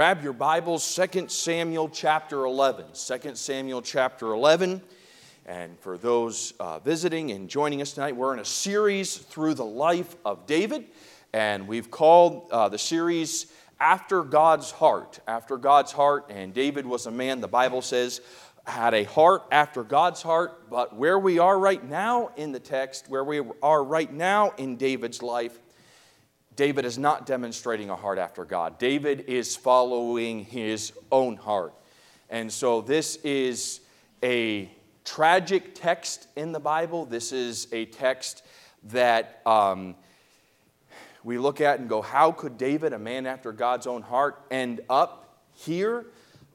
Grab your Bibles, 2 Samuel chapter 11. 2 Samuel chapter 11. And for those visiting and joining us tonight, we're in a series through the life of David. And we've called the series After God's Heart. After God's Heart. And David was a man, the Bible says, had a heart after God's heart. But where we are right now in the text, where we are right now in David's life, David is not demonstrating a heart after God. David is following his own heart. And so this is a tragic text in the Bible. This is a text that we look at and go, how could David, a man after God's own heart, end up here?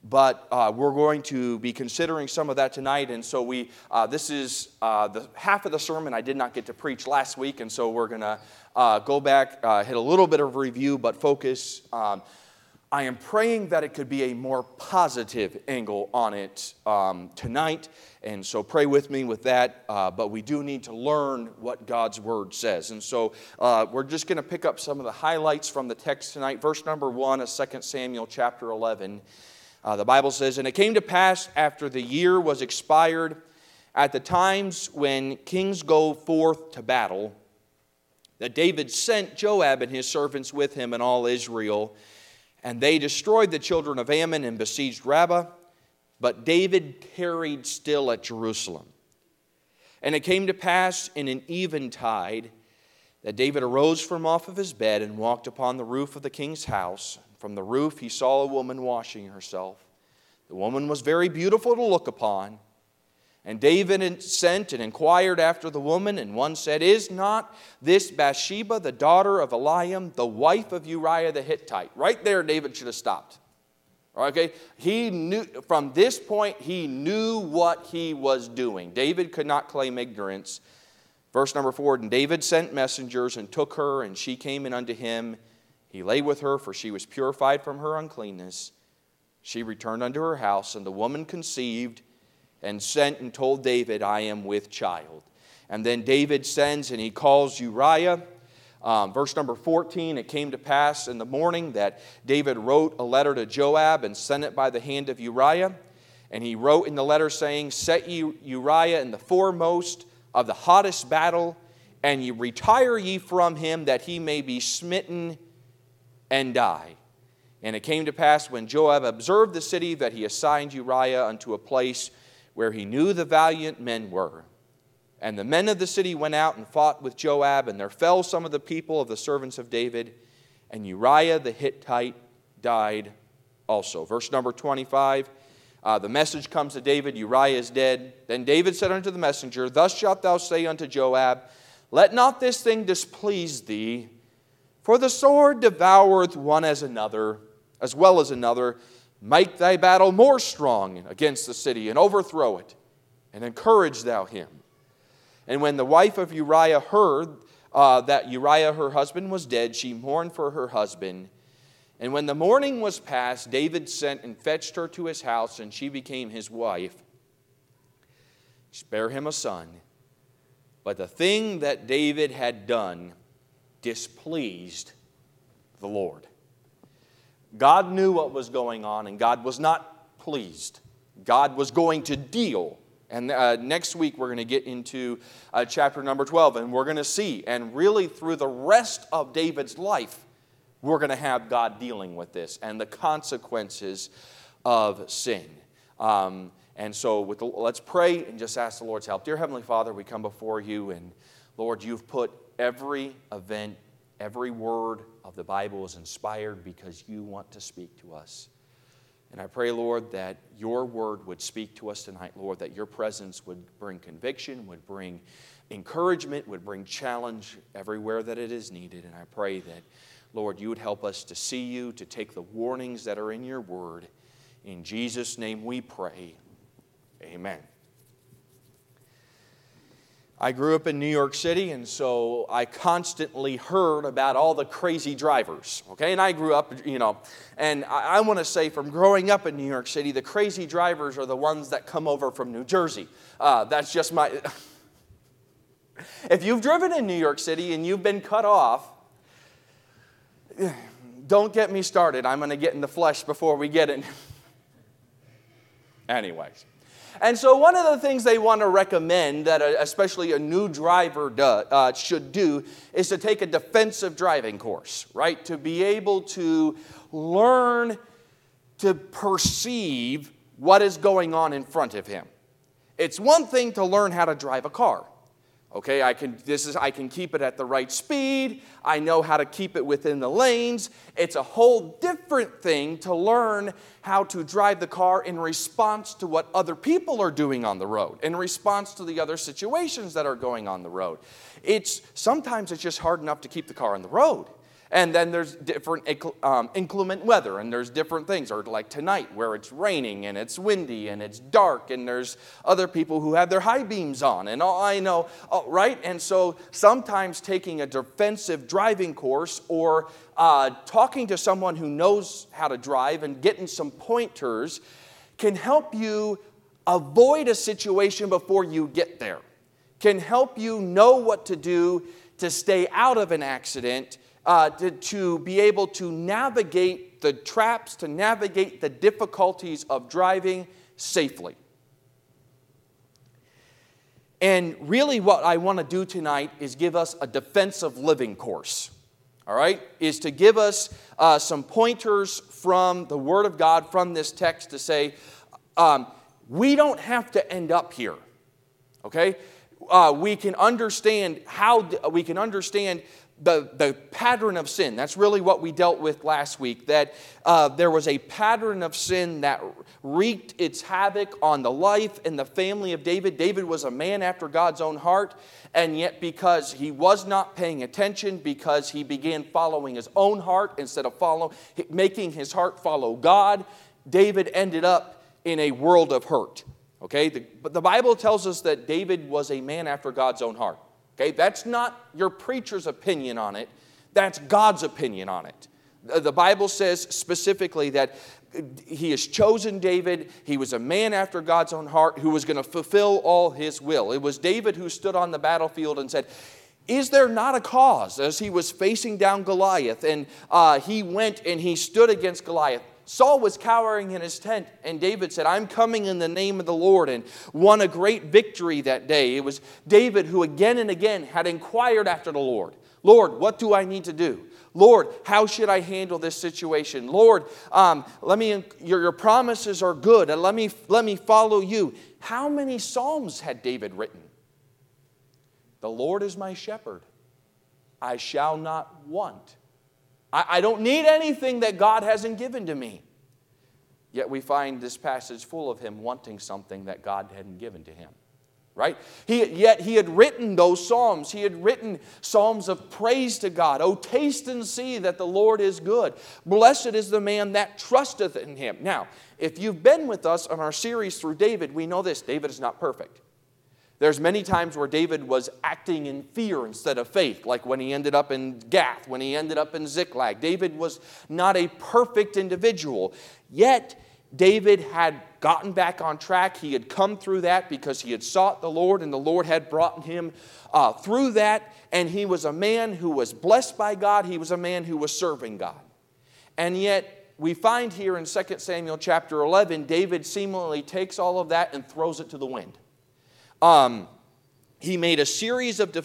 But we're going to be considering some of that tonight, and so we this is the half of the sermon I did not get to preach last week, and so we're going to go back, hit a little bit of review, but focus. I am praying that it could be a more positive angle on it tonight, and so pray with me with that, but we do need to learn what God's Word says. And so we're just going to pick up some of the highlights from the text tonight. Verse number 1 of 2 Samuel chapter 11. The Bible says, "And it came to pass after the year was expired, at the times when kings go forth to battle, that David sent Joab and his servants with him and all Israel. And they destroyed the children of Ammon and besieged Rabbah. But David tarried still at Jerusalem. And it came to pass in an eventide that David arose from off of his bed and walked upon the roof of the king's house. From the roof he saw a woman washing herself. The woman was very beautiful to look upon. And David sent and inquired after the woman, and one said, 'Is not this Bathsheba, the daughter of Eliam, the wife of Uriah the Hittite?'" Right there, David should have stopped. Okay? He knew from this point, he knew what he was doing. David could not claim ignorance. Verse number 4, "And David sent messengers and took her, and she came in unto him. He lay with her, for she was purified from her uncleanness. She returned unto her house, and the woman conceived, and sent and told David, 'I am with child.' And then David sends, and he calls Uriah." Verse number 14, "It came to pass in the morning that David wrote a letter to Joab, and sent it by the hand of Uriah. And he wrote in the letter, saying, 'Set ye Uriah in the foremost of the hottest battle, and ye retire ye from him, that he may be smitten and die.' And it came to pass when Joab observed the city that he assigned Uriah unto a place where he knew the valiant men were. And the men of the city went out and fought with Joab, and there fell some of the people of the servants of David, and Uriah the Hittite died also." Verse number 25, the message comes to David, "Uriah is dead. Then David said unto the messenger, 'Thus shalt thou say unto Joab, Let not this thing displease thee, for the sword devoureth one as another, as well as another. Make thy battle more strong against the city, and overthrow it, and encourage thou him.' And when the wife of Uriah heard that Uriah her husband was dead, she mourned for her husband. And when the morning was past, David sent and fetched her to his house, and she became his wife. She bare him a son. But the thing that David had done displeased the Lord." God knew what was going on, and God was not pleased. God was going to deal. And next week we're going to get into chapter number 12, and we're going to see, and really through the rest of David's life, we're going to have God dealing with this and the consequences of sin. And so let's pray and just ask the Lord's help. Dear Heavenly Father, we come before you, and Lord, you've put every event, every word of the Bible is inspired because you want to speak to us. And I pray, Lord, that your word would speak to us tonight, Lord, that your presence would bring conviction, would bring encouragement, would bring challenge everywhere that it is needed. And I pray that, Lord, you would help us to see you, to take the warnings that are in your word. In Jesus' name we pray. Amen. I grew up in New York City, and so I constantly heard about all the crazy drivers, okay? And I grew up, and I want to say from growing up in New York City, the crazy drivers are the ones that come over from New Jersey. That's just my... If you've driven in New York City and you've been cut off, Don't get me started. I'm going to get in the flesh before we get in. Anyways. And so one of the things they want to recommend that especially a new driver should do is to take a defensive driving course, right? To be able to learn to perceive what is going on in front of him. It's one thing to learn how to drive a car. Okay, I can keep it at the right speed. I know how to keep it within the lanes. It's a whole different thing to learn how to drive the car in response to what other people are doing on the road, in response to the other situations that are going on the road. Sometimes it's just hard enough to keep the car on the road. And then there's different inclement weather, and there's different things, or like tonight where it's raining and it's windy and it's dark, and there's other people who have their high beams on, and right? And so sometimes taking a defensive driving course or talking to someone who knows how to drive and getting some pointers can help you avoid a situation before you get there, can help you know what to do to stay out of an accident, to be able to navigate the traps, to navigate the difficulties of driving safely. And really what I want to do tonight is give us a defensive living course, all right? Is to give us some pointers from the Word of God, from this text to say, we don't have to end up here, okay? We can understand the pattern of sin. That's really what we dealt with last week, that there was a pattern of sin that wreaked its havoc on the life and the family of David. David was a man after God's own heart, and yet because he was not paying attention, because he began following his own heart instead of making his heart follow God, David ended up in a world of hurt. Okay, but the Bible tells us that David was a man after God's own heart. Okay, that's not your preacher's opinion on it. That's God's opinion on it. The Bible says specifically that he has chosen David. He was a man after God's own heart who was going to fulfill all his will. It was David who stood on the battlefield and said, is there not a cause? As he was facing down Goliath, and he went and he stood against Goliath. Saul was cowering in his tent, and David said, I'm coming in the name of the Lord, and won a great victory that day. It was David who again and again had inquired after the Lord. Lord, what do I need to do? Lord, how should I handle this situation? Lord, your promises are good, and let me follow you. How many psalms had David written? The Lord is my shepherd. I shall not want. I don't need anything that God hasn't given to me. Yet we find this passage full of him wanting something that God hadn't given to him. Right? Yet he had written those psalms. He had written psalms of praise to God. Oh, taste and see that the Lord is good. Blessed is the man that trusteth in him. Now, if you've been with us on our series through David, we know this. David is not perfect. There's many times where David was acting in fear instead of faith, like when he ended up in Gath, when he ended up in Ziklag. David was not a perfect individual. Yet, David had gotten back on track. He had come through that because he had sought the Lord, and the Lord had brought him through that. And he was a man who was blessed by God. He was a man who was serving God. And yet, we find here in 2 Samuel chapter 11, David seemingly takes all of that and throws it to the wind. He made a series of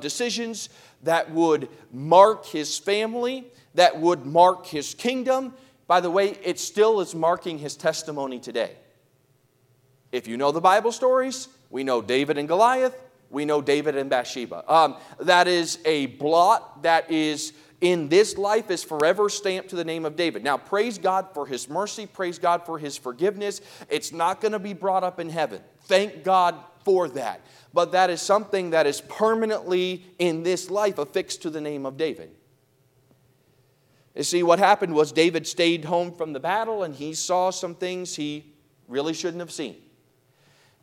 decisions that would mark his family, that would mark his kingdom. By the way, it still is marking his testimony today. If you know the Bible stories, we know David and Goliath, we know David and Bathsheba. That is a blot that is in this life is forever stamped to the name of David. Now, praise God for his mercy, praise God for his forgiveness. It's not going to be brought up in heaven. Thank God for that. But that is something that is permanently in this life affixed to the name of David. You see, what happened was David stayed home from the battle, and he saw some things he really shouldn't have seen.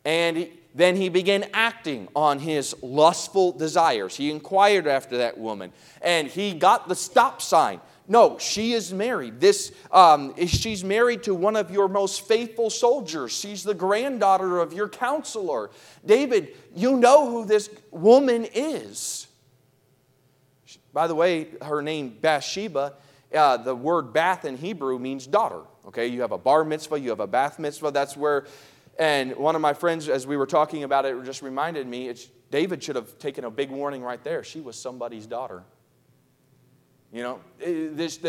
And then he began acting on his lustful desires. He inquired after that woman, and he got the stop sign. No, she is married. She's married to one of your most faithful soldiers. She's the granddaughter of your counselor. David, you know who this woman is. By the way, her name Bathsheba The word bath in Hebrew means daughter. Okay, you have a bar mitzvah, you have a bath mitzvah. That's where, and one of my friends, as we were talking about it, just reminded me, David should have taken a big warning right there. She was somebody's daughter. You know, this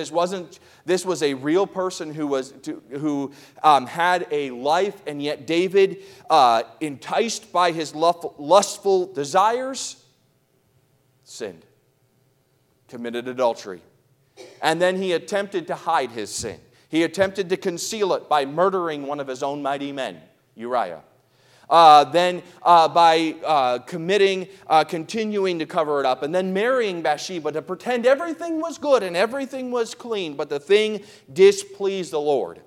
was a real person who had a life, and yet David, enticed by his lustful desires, sinned, committed adultery. And then he attempted to hide his sin. He attempted to conceal it by murdering one of his own mighty men, Uriah. Continuing to cover it up, and then marrying Bathsheba to pretend everything was good and everything was clean, but the thing displeased the Lord.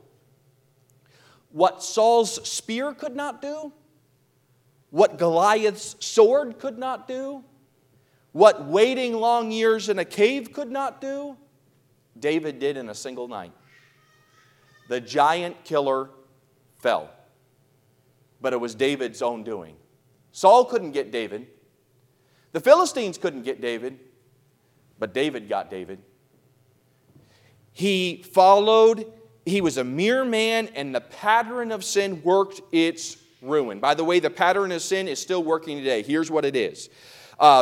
What Saul's spear could not do, what Goliath's sword could not do, what waiting long years in a cave could not do, David did in a single night. The giant killer fell. But it was David's own doing. Saul couldn't get David. The Philistines couldn't get David. But David got David. He followed. He was a mere man, and the pattern of sin worked its ruin. By the way, the pattern of sin is still working today. Here's what it is.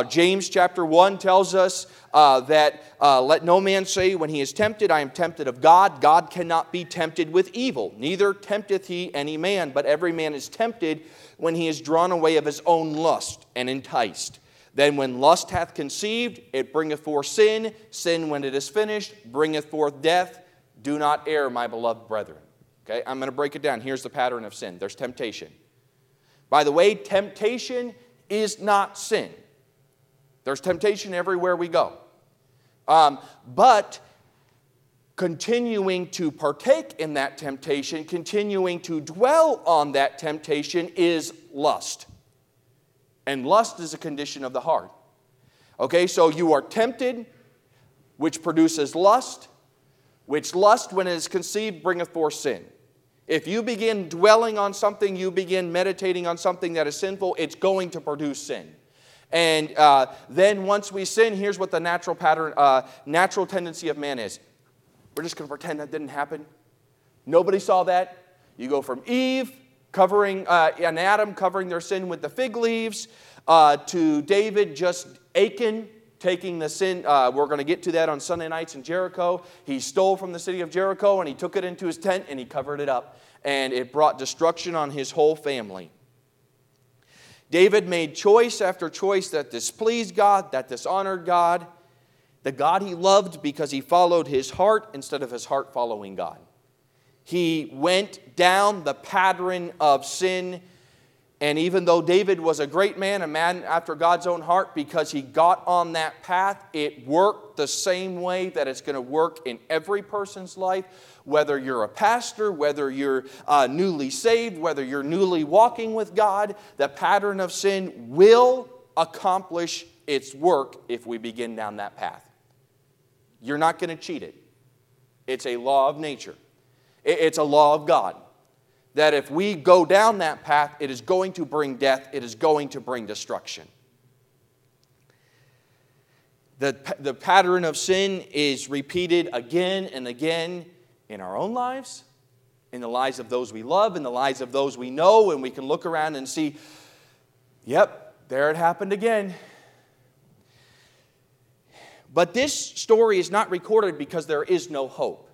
James chapter 1 tells us that let no man say when he is tempted, I am tempted of God. God cannot be tempted with evil, neither tempteth he any man. But every man is tempted when he is drawn away of his own lust and enticed. Then when lust hath conceived, it bringeth forth sin. Sin, when it is finished, bringeth forth death. Do not err, my beloved brethren. Okay, I'm going to break it down. Here's the pattern of sin. There's temptation. By the way, temptation is not sin. There's temptation everywhere we go. But continuing to partake in that temptation, continuing to dwell on that temptation is lust. And lust is a condition of the heart. Okay, so you are tempted, which produces lust, which lust, when it is conceived, bringeth forth sin. If you begin dwelling on something, you begin meditating on something that is sinful, it's going to produce sin. And then once we sin, here's what the natural tendency of man is. We're just going to pretend that didn't happen. Nobody saw that. You go from Eve and Adam covering their sin with the fig leaves to David just Achan taking the sin. We're going to get to that on Sunday nights in Jericho. He stole from the city of Jericho and he took it into his tent and he covered it up. And it brought destruction on his whole family. David made choice after choice that displeased God, that dishonored God, the God he loved, because he followed his heart instead of his heart following God. He went down the pattern of sin, and even though David was a great man, a man after God's own heart, because he got on that path, it worked the same way that it's going to work in every person's life. Whether you're a pastor, whether you're newly saved, whether you're newly walking with God, the pattern of sin will accomplish its work if we begin down that path. You're not going to cheat it. It's a law of nature. It's a law of God. That if we go down that path, it is going to bring death. It is going to bring destruction. The pattern of sin is repeated again and again in our own lives, in the lives of those we love, in the lives of those we know, and we can look around and see, yep, there it happened again. But this story is not recorded because there is no hope.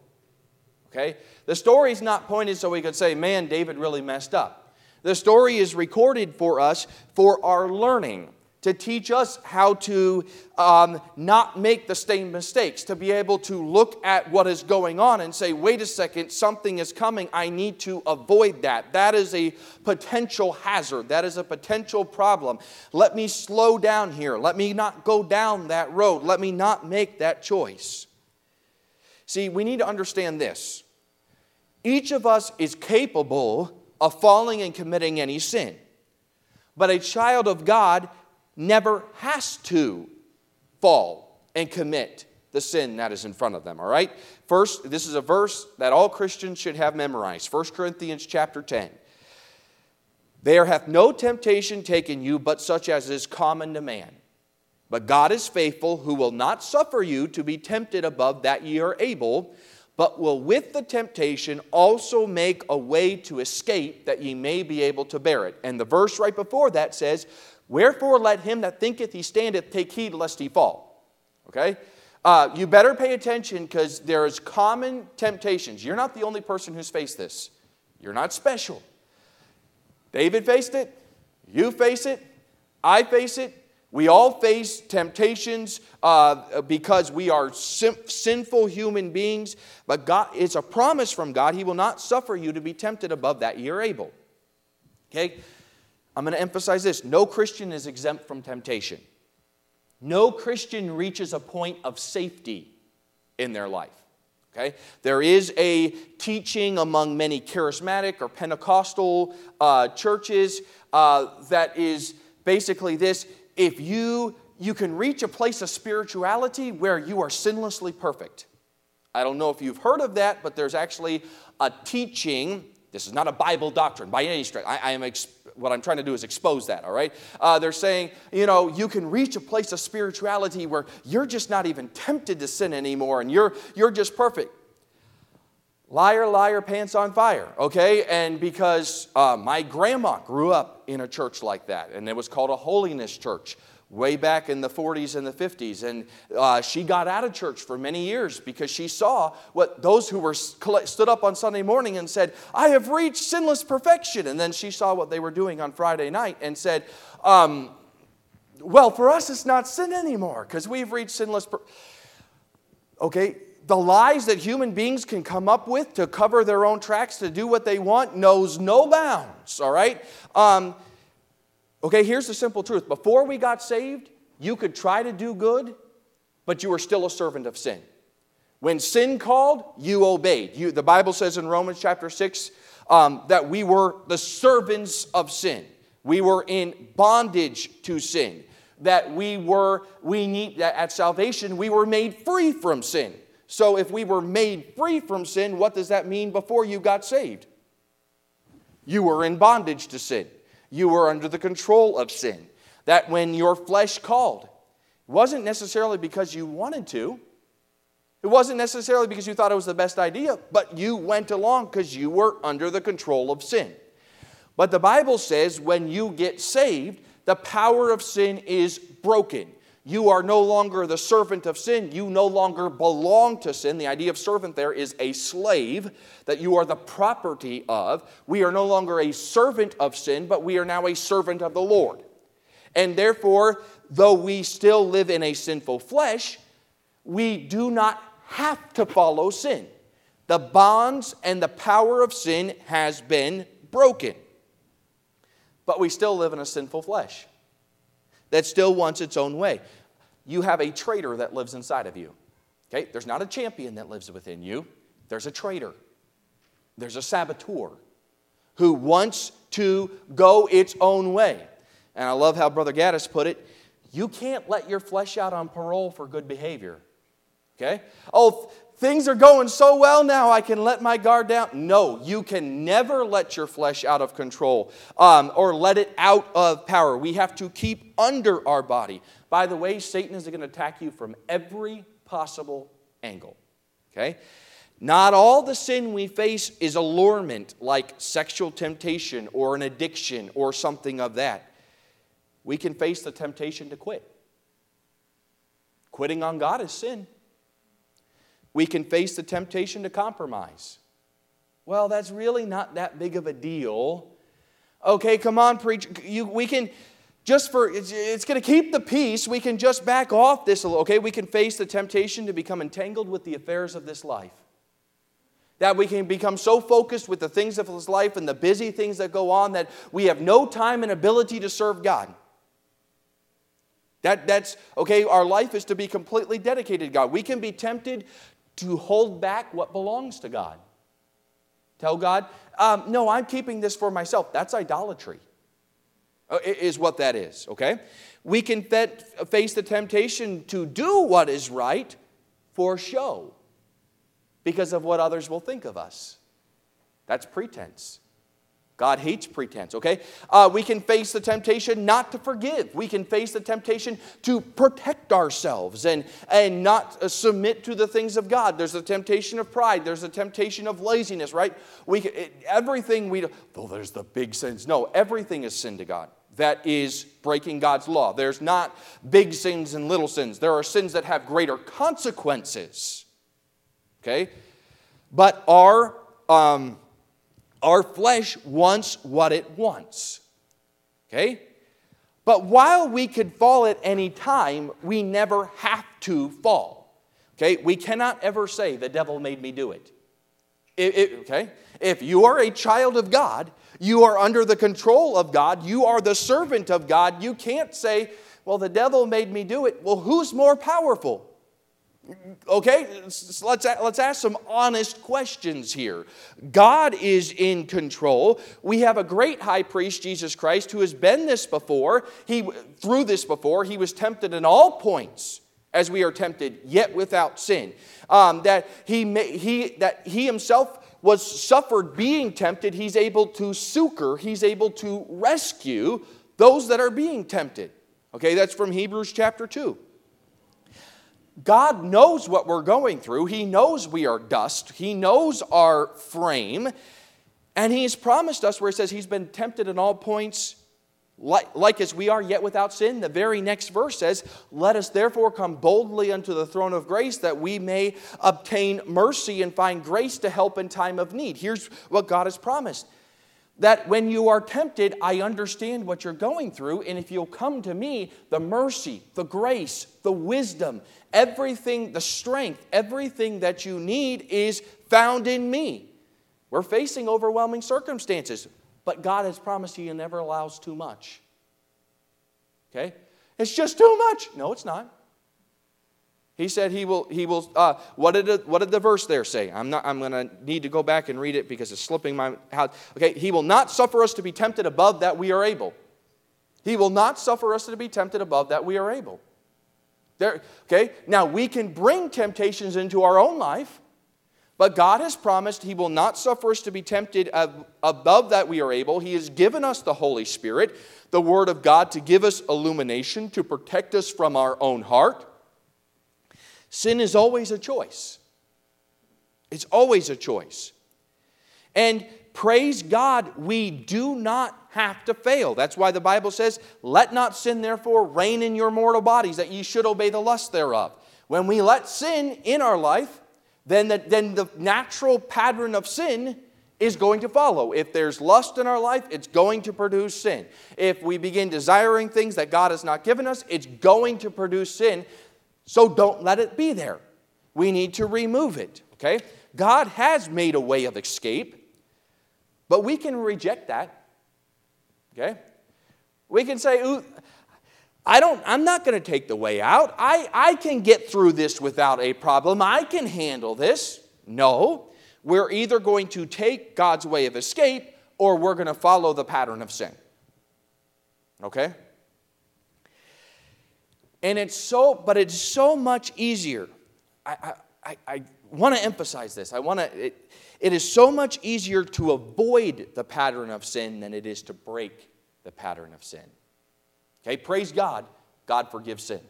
Okay? The story is not pointed so we could say, man, David really messed up. The story is recorded for us for our learning, to teach us how to not make the same mistakes, to be able to look at what is going on and say, wait a second, something is coming. I need to avoid that. That is a potential hazard. That is a potential problem. Let me slow down here. Let me not go down that road. Let me not make that choice. See, we need to understand this. Each of us is capable of falling and committing any sin. But a child of God never has to fall and commit the sin that is in front of them, all right? First, this is a verse that all Christians should have memorized. 1 Corinthians chapter 10. There hath no temptation taken you but such as is common to man. But God is faithful, who will not suffer you to be tempted above that ye are able, but will with the temptation also make a way to escape, that ye may be able to bear it. And the verse right before that says, wherefore let him that thinketh he standeth take heed lest he fall. Okay? You better pay attention, because there is common temptations. You're not the only person who's faced this. You're not special. David faced it. You face it. I face it. We all face temptations because we are sinful human beings. But God, it's a promise from God. He will not suffer you to be tempted above that ye are able. Okay? I'm going to emphasize this. No Christian is exempt from temptation. No Christian reaches a point of safety in their life. Okay? There is a teaching among many charismatic or Pentecostal churches that is basically this. If you can reach a place of spirituality where you are sinlessly perfect. I don't know if you've heard of that, but there's actually a teaching. This is not a Bible doctrine by any stretch. What I'm trying to do is expose that, all right? They're saying, you can reach a place of spirituality where you're just not even tempted to sin anymore, and you're just perfect. Liar, liar, pants on fire, okay? And because my grandma grew up in a church like that, and it was called a holiness church way back in the 40s and the 50s, and she got out of church for many years because she saw what those who were stood up on Sunday morning and said, I have reached sinless perfection, and then she saw what they were doing on Friday night and said, well, for us it's not sin anymore because we've reached sinless okay? The lies that human beings can come up with to cover their own tracks, to do what they want, knows no bounds, all right? Okay, here's the simple truth. Before we got saved, you could try to do good, but you were still a servant of sin. When sin called, you obeyed. The Bible says in Romans chapter 6 that we were the servants of sin. We were in bondage to sin. That at salvation, we were made free from sin. So if we were made free from sin, what does that mean before you got saved? You were in bondage to sin. You were under the control of sin. That when your flesh called, it wasn't necessarily because you wanted to. It wasn't necessarily because you thought it was the best idea, but you went along because you were under the control of sin. But the Bible says when you get saved, the power of sin is broken. You are no longer the servant of sin. You no longer belong to sin. The idea of servant there is a slave that you are the property of. We are no longer a servant of sin, but we are now a servant of the Lord. And therefore, though we still live in a sinful flesh, we do not have to follow sin. The bonds and the power of sin has been broken. But we still live in a sinful flesh that still wants its own way. You have a traitor that lives inside of you. Okay? There's not a champion that lives within you. There's a traitor. There's a saboteur who wants to go its own way. And I love how Brother Gaddis put it. You can't let your flesh out on parole for good behavior. Okay? Oh, things are going so well now, I can let my guard down. No, you can never let your flesh out of control or let it out of power. We have to keep under our body. By the way, Satan is going to attack you from every possible angle. Okay? Not all the sin we face is allurement, like sexual temptation or an addiction or something of that. We can face the temptation to quit. Quitting on God is sin. We can face the temptation to compromise. Well, that's really not that big of a deal. Okay, come on, preacher. We can just it's going to keep the peace. We can just back off this a little. Okay, we can face the temptation to become entangled with the affairs of this life. That we can become so focused with the things of this life and the busy things that go on that we have no time and ability to serve God. That's okay, our life is to be completely dedicated to God. We can be tempted to hold back what belongs to God. Tell God, no, I'm keeping this for myself. That's idolatry, is what that is, okay? We can face the temptation to do what is right for show because of what others will think of us. That's pretense. God hates pretense, okay? We can face the temptation not to forgive. We can face the temptation to protect ourselves and not submit to the things of God. There's the temptation of pride. There's the temptation of laziness, right? Everything we do, though there's the big sins. No, everything is sin to God. That is breaking God's law. There's not big sins and little sins. There are sins that have greater consequences, okay? But our flesh wants what it wants, okay? But while we could fall at any time, we never have to fall, okay? We cannot ever say, the devil made me do it. Okay? If you are a child of God, you are under the control of God, you are the servant of God, you can't say, well, the devil made me do it. Well, who's more powerful? Okay, let's ask some honest questions here. God is in control. We have a great high priest, Jesus Christ, who has been this before. He was tempted in all points as we are tempted, yet without sin. He himself was suffered being tempted. He's able to succor. He's able to rescue those that are being tempted. Okay, that's from Hebrews chapter 2. God knows what we're going through. He knows we are dust. He knows our frame. And He's promised us where it says He's been tempted in all points, like as we are, yet without sin. The very next verse says, let us therefore come boldly unto the throne of grace that we may obtain mercy and find grace to help in time of need. Here's what God has promised. That when you are tempted, I understand what you're going through, and if you'll come to me, the mercy, the grace, the wisdom, everything, the strength, everything that you need is found in me. We're facing overwhelming circumstances, but God has promised He never allows too much. Okay? It's just too much. No, it's not. He said He will. What did the verse there say? I'm going to need to go back and read it because it's slipping my house. Okay, He will not suffer us to be tempted above that we are able. He will not suffer us to be tempted above that we are able. There. Okay. Now we can bring temptations into our own life, but God has promised He will not suffer us to be tempted above that we are able. He has given us the Holy Spirit, the Word of God, to give us illumination, to protect us from our own heart. Sin is always a choice. It's always a choice. And praise God, we do not have to fail. That's why the Bible says, let not sin therefore reign in your mortal bodies, that ye should obey the lust thereof. When we let sin in our life, then the natural pattern of sin is going to follow. If there's lust in our life, it's going to produce sin. If we begin desiring things that God has not given us, it's going to produce sin. So don't let it be there. We need to remove it, okay? God has made a way of escape, but we can reject that, okay? We can say, ooh, I'm not going to take the way out. I can get through this without a problem. I can handle this. No, we're either going to take God's way of escape or we're going to follow the pattern of sin, okay? And it's so much easier. I want to emphasize this. It is so much easier to avoid the pattern of sin than it is to break the pattern of sin. Okay, praise God. God forgives sin.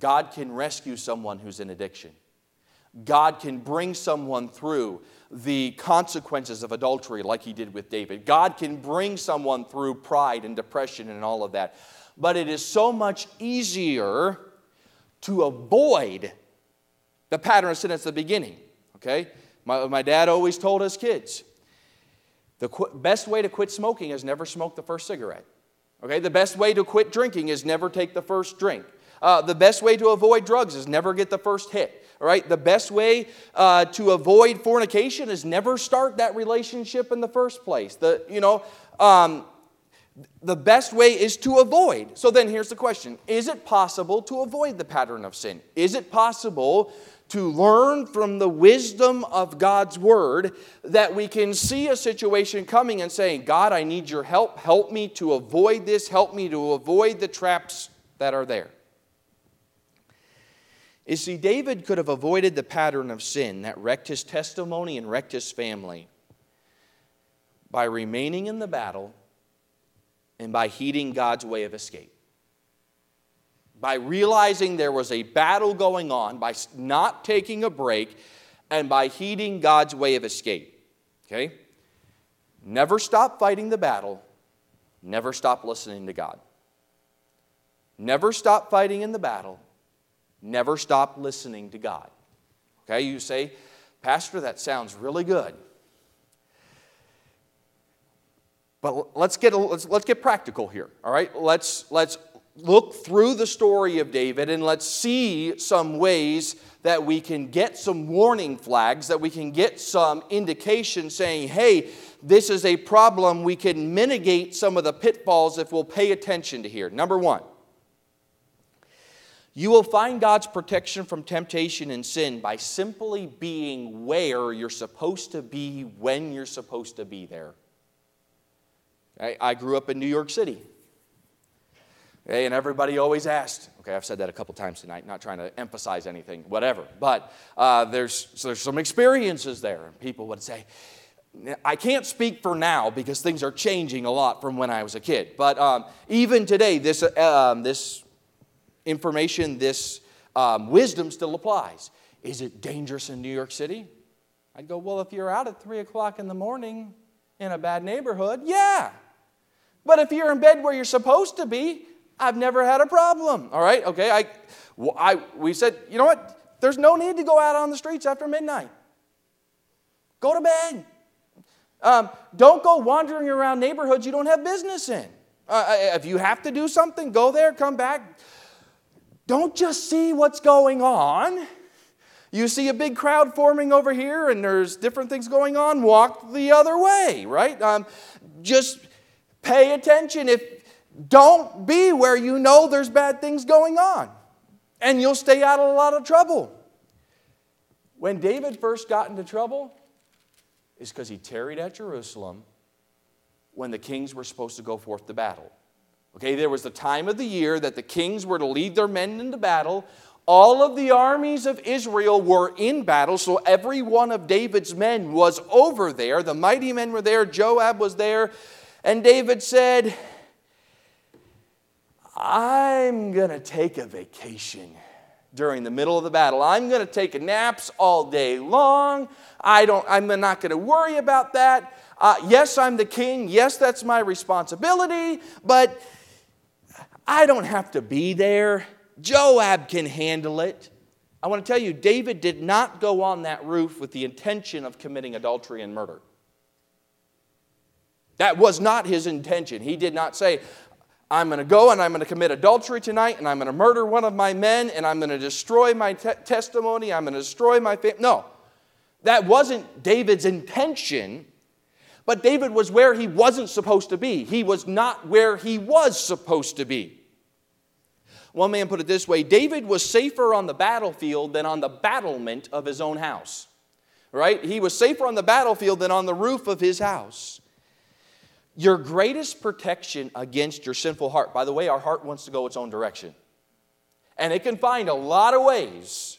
God can rescue someone who's in addiction. God can bring someone through the consequences of adultery like He did with David. God can bring someone through pride and depression and all of that. But it is so much easier to avoid the pattern of sin at the beginning, okay? My dad always told us kids, the best way to quit smoking is never smoke the first cigarette, okay? The best way to quit drinking is never take the first drink. The best way to avoid drugs is never get the first hit, all right? The best way to avoid fornication is never start that relationship in the first place. The best way is to avoid. So then here's the question. Is it possible to avoid the pattern of sin? Is it possible to learn from the wisdom of God's Word that we can see a situation coming and saying, God, I need your help. Help me to avoid this. Help me to avoid the traps that are there. You see, David could have avoided the pattern of sin that wrecked his testimony and wrecked his family. by remaining in the battle and by heeding God's way of escape. By realizing there was a battle going on, by not taking a break, and by heeding God's way of escape. Okay? Never stop fighting the battle. Never stop listening to God. Never stop fighting in the battle. Never stop listening to God. Okay? You say, Pastor, that sounds really good. But let's get practical here. All right? Let's look through the story of David and let's see some ways that we can get some warning flags, that we can get some indication saying, hey, this is a problem. We can mitigate some of the pitfalls if we'll pay attention to here. Number one, you will find God's protection from temptation and sin by simply being where you're supposed to be when you're supposed to be there. I grew up in New York City. Okay, and everybody always asked. Okay, I've said that a couple times tonight, not trying to emphasize anything, whatever. But there's some experiences there. And people would say, I can't speak for now because things are changing a lot from when I was a kid. But even today, this information, this wisdom still applies. Is it dangerous in New York City? I'd go, well, if you're out at 3 o'clock in the morning in a bad neighborhood, yeah. But if you're in bed where you're supposed to be, I've never had a problem. All right, okay. We said, you know what? There's no need to go out on the streets after midnight. Go to bed. Don't go wandering around neighborhoods you don't have business in. If you have to do something, go there, come back. Don't just see what's going on. You see a big crowd forming over here and there's different things going on, walk the other way, right? Just pay attention. Don't be where you know there's bad things going on. And you'll stay out of a lot of trouble. When David first got into trouble, it's because he tarried at Jerusalem when the kings were supposed to go forth to battle. Okay, there was the time of the year that the kings were to lead their men into battle. All of the armies of Israel were in battle, so every one of David's men was over there. The mighty men were there. Joab was there. And David said, I'm going to take a vacation during the middle of the battle. I'm going to take naps all day long. I'm not going to worry about that. Yes, I'm the king. Yes, that's my responsibility. But I don't have to be there. Joab can handle it. I want to tell you, David did not go on that roof with the intention of committing adultery and murder. That was not his intention. He did not say, I'm going to go and I'm going to commit adultery tonight and I'm going to murder one of my men and I'm going to destroy my testimony. I'm going to destroy my family. No, that wasn't David's intention. But David was where he wasn't supposed to be. He was not where he was supposed to be. One man put it this way, David was safer on the battlefield than on the battlement of his own house. Right? He was safer on the battlefield than on the roof of his house. Your greatest protection against your sinful heart. By the way, our heart wants to go its own direction. And it can find a lot of ways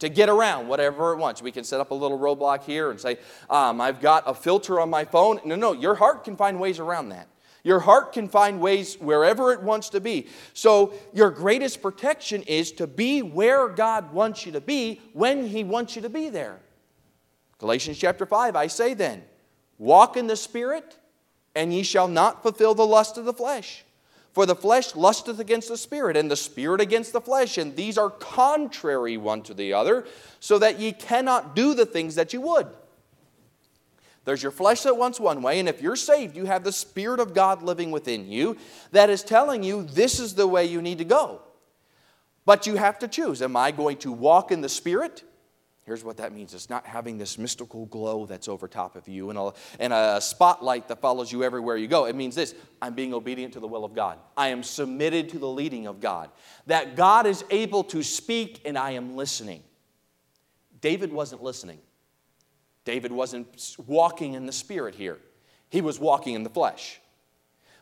to get around whatever it wants. We can set up a little roadblock here and say, I've got a filter on my phone. No, your heart can find ways around that. Your heart can find ways wherever it wants to be. So your greatest protection is to be where God wants you to be when He wants you to be there. Galatians chapter 5, I say then, walk in the Spirit, and ye shall not fulfill the lust of the flesh. For the flesh lusteth against the Spirit, and the Spirit against the flesh. And these are contrary one to the other, so that ye cannot do the things that you would. There's your flesh that wants one way, and if you're saved, you have the Spirit of God living within you that is telling you this is the way you need to go. But you have to choose. Am I going to walk in the Spirit? Here's what that means. It's not having this mystical glow that's over top of you and a spotlight that follows you everywhere you go. It means this. I'm being obedient to the will of God. I am submitted to the leading of God. That God is able to speak and I am listening. David wasn't listening. David wasn't walking in the Spirit here. He was walking in the flesh.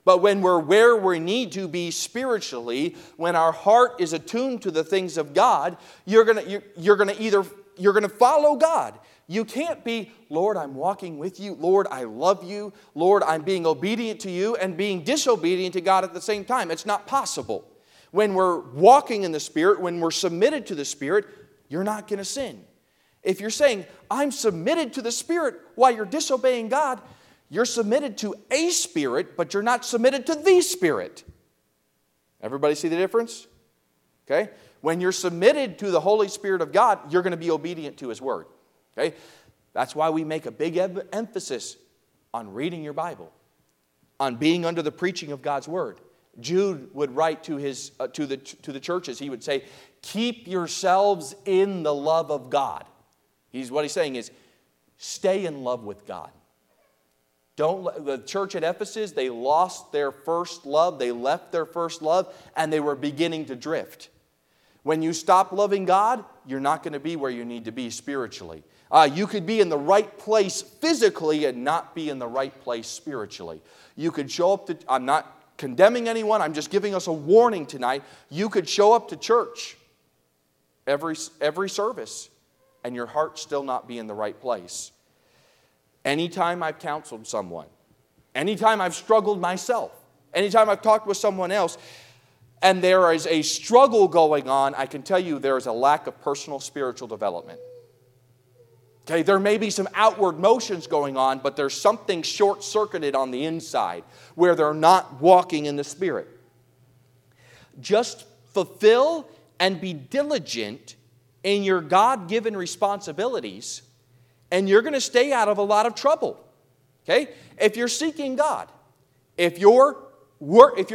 But when we're where we need to be spiritually, when our heart is attuned to the things of God, you're going to either you're going to follow God. You can't be, Lord, I'm walking with you. Lord, I love you. Lord, I'm being obedient to you and being disobedient to God at the same time. It's not possible. When we're walking in the Spirit, when we're submitted to the Spirit, you're not going to sin. If you're saying, I'm submitted to the Spirit while you're disobeying God, you're submitted to a spirit, but you're not submitted to the Spirit. Everybody see the difference? Okay? When you're submitted to the Holy Spirit of God, you're going to be obedient to His Word. Okay? That's why we make a big emphasis on reading your Bible, on being under the preaching of God's Word. Jude would write to his to the churches. He would say, "Keep yourselves in the love of God." What he's saying is, stay in love with God. The church at Ephesus, they lost their first love. They left their first love, and they were beginning to drift. When you stop loving God, you're not going to be where you need to be spiritually. You could be in the right place physically and not be in the right place spiritually. You could show up to... I'm not condemning anyone. I'm just giving us a warning tonight. You could show up to church every service and your heart still not be in the right place. Anytime I've counseled someone, anytime I've struggled myself, anytime I've talked with someone else, and there is a struggle going on, I can tell you there is a lack of personal spiritual development. Okay, there may be some outward motions going on, but there's something short-circuited on the inside where they're not walking in the Spirit. Just fulfill and be diligent in your God-given responsibilities, and you're going to stay out of a lot of trouble. Okay? If you're seeking God, if you're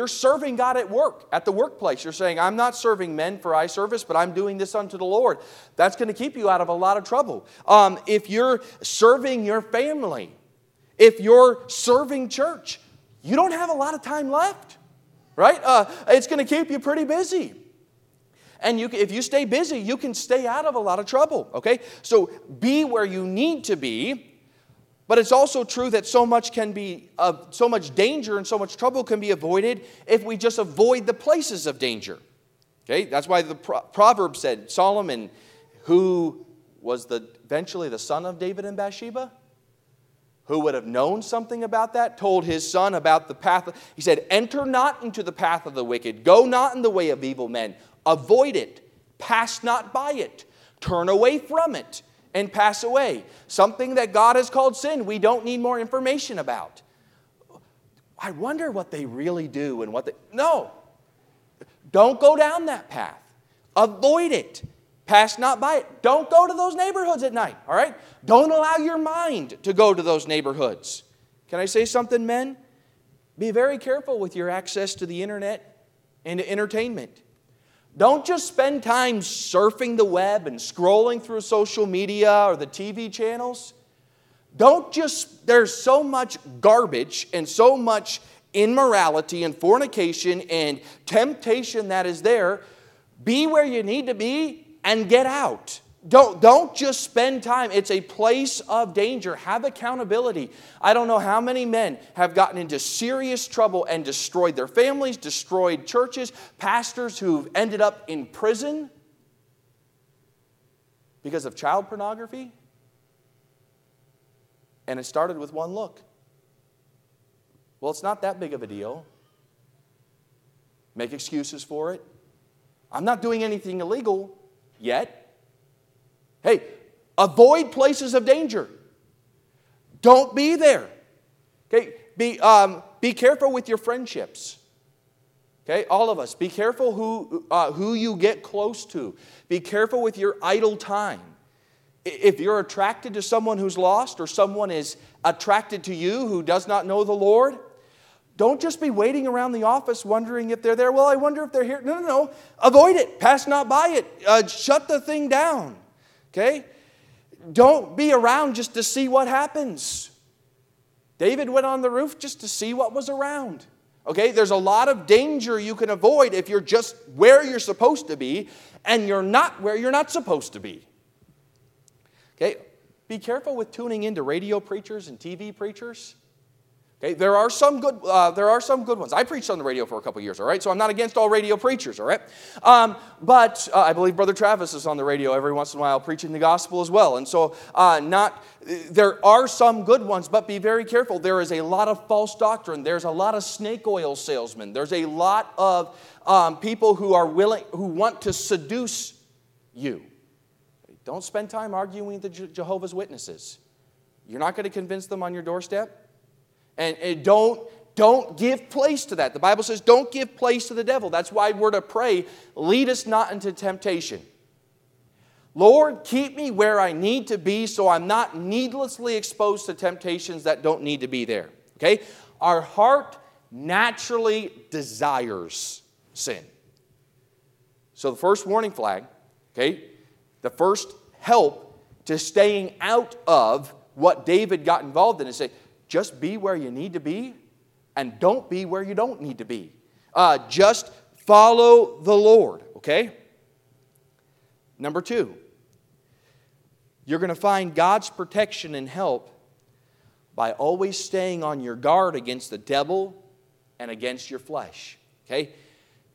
serving God at work, at the workplace, you're saying, I'm not serving men for eye service, but I'm doing this unto the Lord. That's going to keep you out of a lot of trouble. If you're serving your family, if you're serving church, you don't have a lot of time left, right? It's going to keep you pretty busy. And if you stay busy, you can stay out of a lot of trouble, okay? So be where you need to be. But it's also true that so much danger and so much trouble can be avoided if we just avoid the places of danger. Okay, that's why the proverb said Solomon, who was eventually the son of David and Bathsheba, who would have known something about that, told his son about the path. He said, "Enter not into the path of the wicked. Go not in the way of evil men. Avoid it. Pass not by it. Turn away from it." And pass away. Something that God has called sin, we don't need more information about. I wonder what they really do and No. Don't go down that path. Avoid it. Pass not by it. Don't go to those neighborhoods at night, all right? Don't allow your mind to go to those neighborhoods. Can I say something, men? Be very careful with your access to the internet and to entertainment. Don't just spend time surfing the web and scrolling through social media or the TV channels. There's so much garbage and so much immorality and fornication and temptation that is there. Be where you need to be and get out. Don't just spend time. It's a place of danger. Have accountability. I don't know how many men have gotten into serious trouble and destroyed their families, destroyed churches, pastors who've ended up in prison because of child pornography. And it started with one look. Well, it's not that big of a deal. Make excuses for it. I'm not doing anything illegal yet. Hey, avoid places of danger. Don't be there. Okay, be careful with your friendships. Okay, all of us, be careful who you get close to. Be careful with your idle time. If you're attracted to someone who's lost or someone is attracted to you who does not know the Lord, don't just be waiting around the office wondering if they're there. Well, I wonder if they're here. No. Avoid it. Pass not by it. Shut the thing down. Okay? Don't be around just to see what happens. David went on the roof just to see what was around. Okay? There's a lot of danger you can avoid if you're just where you're supposed to be and you're not where you're not supposed to be. Okay? Be careful with tuning into radio preachers and TV preachers. Okay, there are some good ones. I preached on the radio for a couple years, all right? So I'm not against all radio preachers, all right? But I believe Brother Travis is on the radio every once in a while preaching the gospel as well. And so there are some good ones, but be very careful. There is a lot of false doctrine. There's a lot of snake oil salesmen. There's a lot of people who want to seduce you. Don't spend time arguing with the Jehovah's Witnesses. You're not going to convince them on your doorstep. And don't give place to that. The Bible says don't give place to the devil. That's why we're to pray, lead us not into temptation. Lord, keep me where I need to be so I'm not needlessly exposed to temptations that don't need to be there. Okay? Our heart naturally desires sin. So the first warning flag, okay, the first help to staying out of what David got involved in is say, just be where you need to be and don't be where you don't need to be. Just follow the Lord, okay? Number two, you're going to find God's protection and help by always staying on your guard against the devil and against your flesh, okay?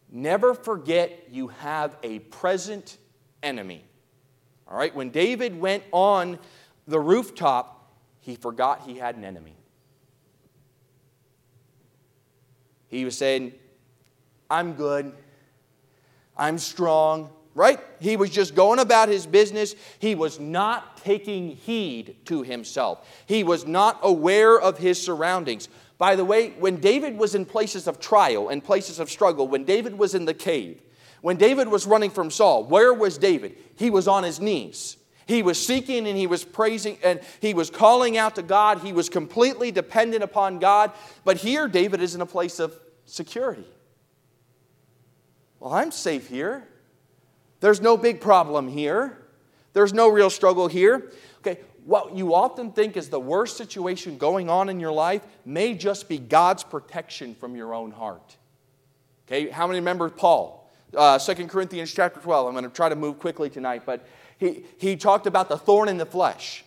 Never forget you have a present enemy, all right? When David went on the rooftop, he forgot he had an enemy. He was saying, I'm good, I'm strong, right? He was just going about his business. He was not taking heed to himself. He was not aware of his surroundings. By the way, when David was in places of trial and places of struggle, when David was in the cave, when David was running from Saul, where was David? He was on his knees. He was seeking and he was praising and he was calling out to God. He was completely dependent upon God. But here, David is in a place of security. Well, I'm safe here. There's no big problem here. There's no real struggle here. Okay, what you often think is the worst situation going on in your life may just be God's protection from your own heart. Okay, how many remember Paul? 2 Corinthians chapter 12. I'm going to try to move quickly tonight, but he talked about the thorn in the flesh.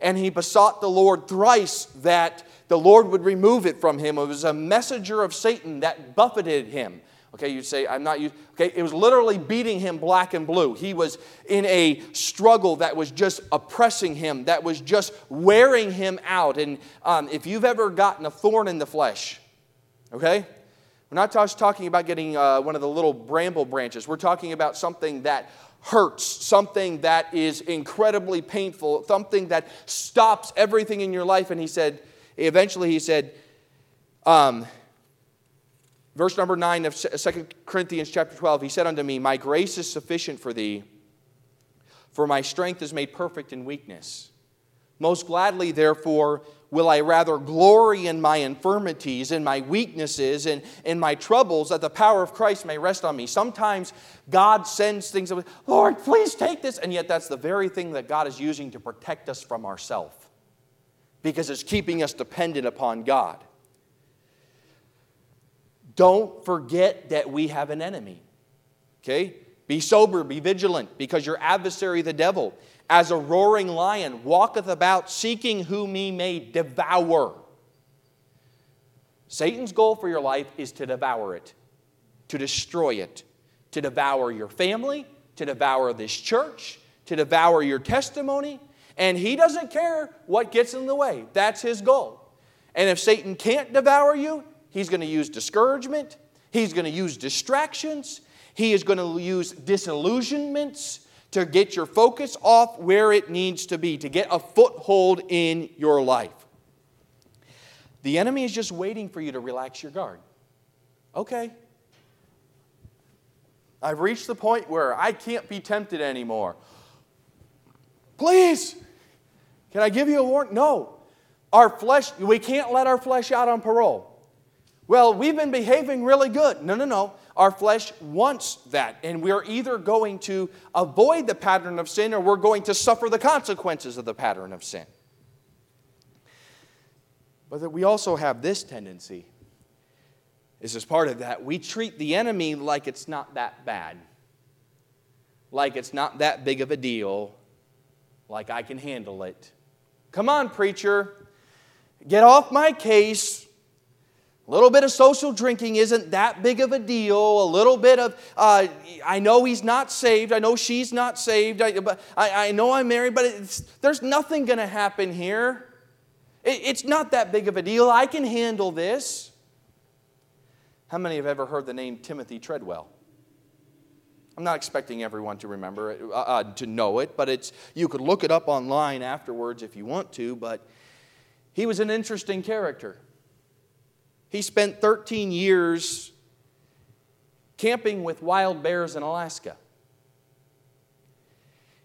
And he besought the Lord thrice that the Lord would remove it from him. It was a messenger of Satan that buffeted him. Okay, you say, I'm not used. Okay, it was literally beating him black and blue. He was in a struggle that was just oppressing him, that was just wearing him out. And if you've ever gotten a thorn in the flesh, okay? We're not just talking about getting one of the little bramble branches. We're talking about something that hurts, something that is incredibly painful, something that stops everything in your life. And he said, eventually he said, verse number 9 of 2 Corinthians chapter 12, he said unto me, my grace is sufficient for thee, for my strength is made perfect in weakness. Most gladly, therefore, will I rather glory in my infirmities, in my weaknesses, and in my troubles, that the power of Christ may rest on me. Sometimes God sends things, Lord, please take this. And yet that's the very thing that God is using to protect us from ourselves, because it's keeping us dependent upon God. Don't forget that we have an enemy. Okay? Be sober, be vigilant, because your adversary, the devil, as a roaring lion, walketh about seeking whom he may devour. Satan's goal for your life is to devour it, to destroy it, to devour your family, to devour this church, to devour your testimony. And he doesn't care what gets in the way. That's his goal. And if Satan can't devour you, he's going to use discouragement. He's going to use distractions. He is going to use disillusionments to get your focus off where it needs to be, to get a foothold in your life. The enemy is just waiting for you to relax your guard. Okay. I've reached the point where I can't be tempted anymore. Please, can I give you a warning? No. Our flesh, we can't let our flesh out on parole. Well, we've been behaving really good. No. Our flesh wants that. And we're either going to avoid the pattern of sin or we're going to suffer the consequences of the pattern of sin. But that we also have this tendency. This is part of that. We treat the enemy like it's not that bad. Like it's not that big of a deal. Like I can handle it. Come on, preacher. Get off my case. A little bit of social drinking isn't that big of a deal. A little bit of, I know he's not saved. I know she's not saved. I know I'm married, but there's nothing going to happen here. It's not that big of a deal. I can handle this. How many have ever heard the name Timothy Treadwell? I'm not expecting everyone to remember it, to know it, but you could look it up online afterwards if you want to, but he was an interesting character. He spent 13 years camping with wild bears in Alaska.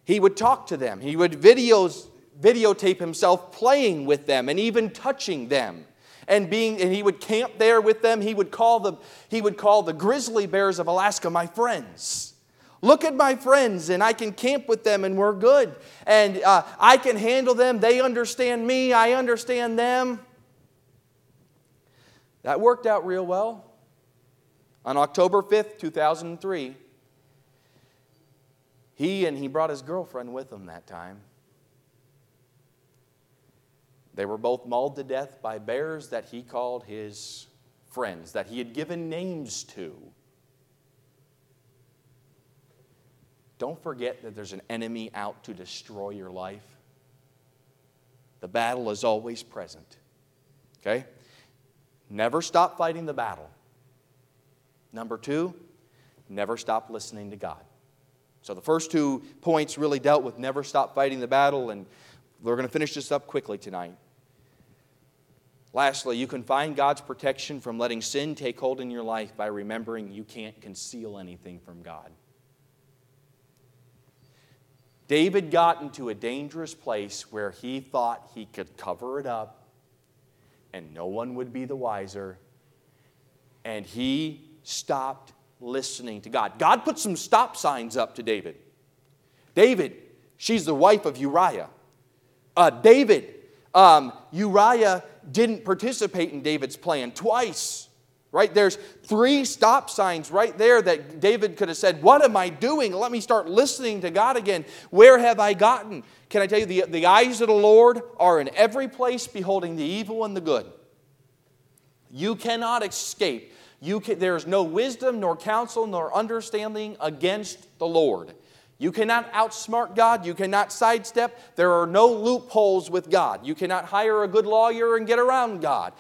He would talk to them. He would videotape himself playing with them and even touching them. And he would camp there with them. He would call the grizzly bears of Alaska my friends. Look at my friends, and I can camp with them, and we're good. And I can handle them. They understand me. I understand them. That worked out real well. On October 5th, 2003, he brought his girlfriend with him that time. They were both mauled to death by bears that he called his friends, that he had given names to. Don't forget that there's an enemy out to destroy your life. The battle is always present. Okay? Never stop fighting the battle. Number two, never stop listening to God. So the first 2 points really dealt with never stop fighting the battle, and we're going to finish this up quickly tonight. Lastly, you can find God's protection from letting sin take hold in your life by remembering you can't conceal anything from God. David got into a dangerous place where he thought he could cover it up and no one would be the wiser, and he stopped listening to God. God put some stop signs up to David. David, she's the wife of Uriah. Uriah didn't participate in David's plan twice, right? There's 3 stop signs right there that David could have said, what am I doing? Let me start listening to God again. Where have I gotten? Can I tell you, the eyes of the Lord are in every place beholding the evil and the good. You cannot escape. There is no wisdom, nor counsel, nor understanding against the Lord. You cannot outsmart God. You cannot sidestep. There are no loopholes with God. You cannot hire a good lawyer and get around God.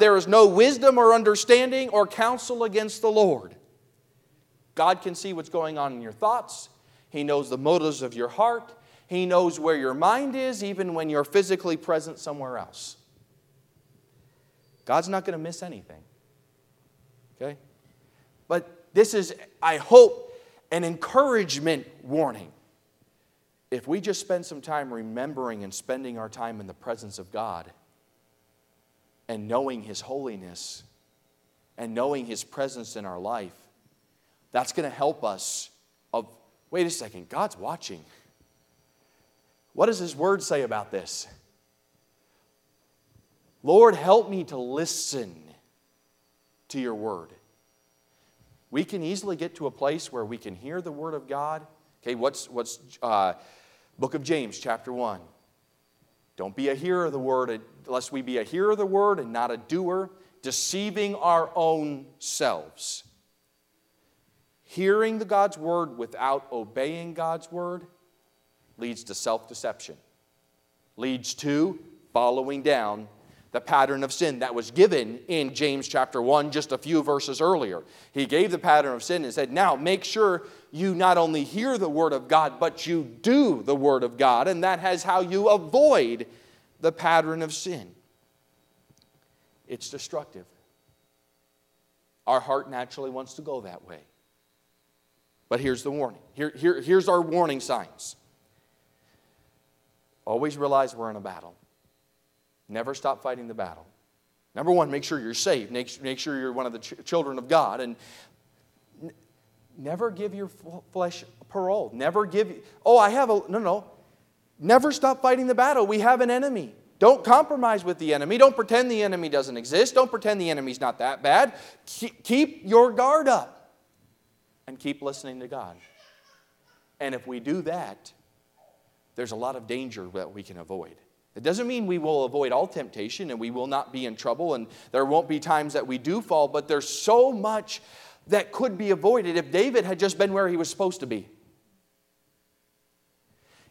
There is no wisdom or understanding or counsel against the Lord. God can see what's going on in your thoughts. He knows the motives of your heart. He knows where your mind is, even when you're physically present somewhere else. God's not going to miss anything. Okay? But this is, I hope, an encouragement warning. If we just spend some time remembering and spending our time in the presence of God and knowing His holiness and knowing His presence in our life, that's going to help us of, wait a second, God's watching. What does His Word say about this? Lord, help me to listen to Your Word. We can easily get to a place where we can hear the Word of God. Okay, what's Book of James, chapter 1. Don't be a hearer of the Word, lest we be a hearer of the Word and not a doer, deceiving our own selves. Hearing the God's Word without obeying God's Word leads to self-deception. Leads to following down the pattern of sin that was given in James chapter 1 just a few verses earlier. He gave the pattern of sin and said, now make sure you not only hear the Word of God, but you do the Word of God, and that is how you avoid the pattern of sin. It's destructive. Our heart naturally wants to go that way. But here's the warning. Here's our warning signs. Always realize we're in a battle. Never stop fighting the battle. Number one, make sure you're saved. Make sure you're one of the children of God. And never give your flesh a parole. Never give, Never stop fighting the battle. We have an enemy. Don't compromise with the enemy. Don't pretend the enemy doesn't exist. Don't pretend the enemy's not that bad. Keep your guard up. And keep listening to God. And if we do that, there's a lot of danger that we can avoid. It doesn't mean we will avoid all temptation and we will not be in trouble and there won't be times that we do fall, but there's so much that could be avoided if David had just been where he was supposed to be.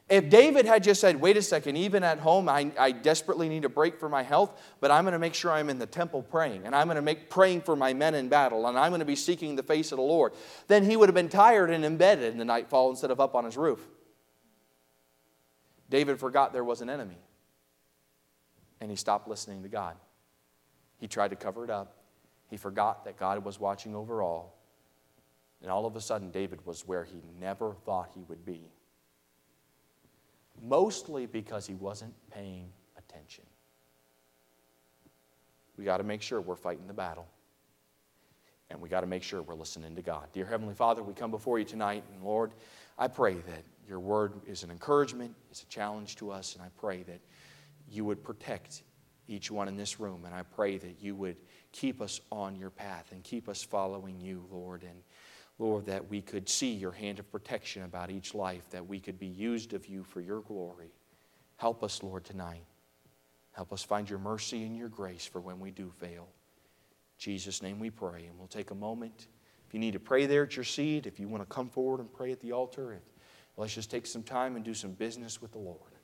If David had just said, wait a second, even at home, I desperately need a break for my health, but I'm going to make sure I'm in the temple praying, and I'm going to make praying for my men in battle, and I'm going to be seeking the face of the Lord, then he would have been tired and in bed in the nightfall instead of up on his roof. David forgot there was an enemy, and he stopped listening to God. He tried to cover it up. He forgot that God was watching over all, and all of a sudden, David was where he never thought he would be. Mostly because he wasn't paying attention. We got to make sure we're fighting the battle. And we got to make sure we're listening to God. Dear Heavenly Father, we come before you tonight. And Lord, I pray that your word is an encouragement, it's a challenge to us. And I pray that you would protect each one in this room. And I pray that you would keep us on your path and keep us following you, Lord. And Lord, that we could see your hand of protection about each life, that we could be used of you for your glory. Help us, Lord, tonight. Help us find your mercy and your grace for when we do fail. In Jesus' name we pray, and we'll take a moment. If you need to pray there at your seat, if you want to come forward and pray at the altar, let's just take some time and do some business with the Lord.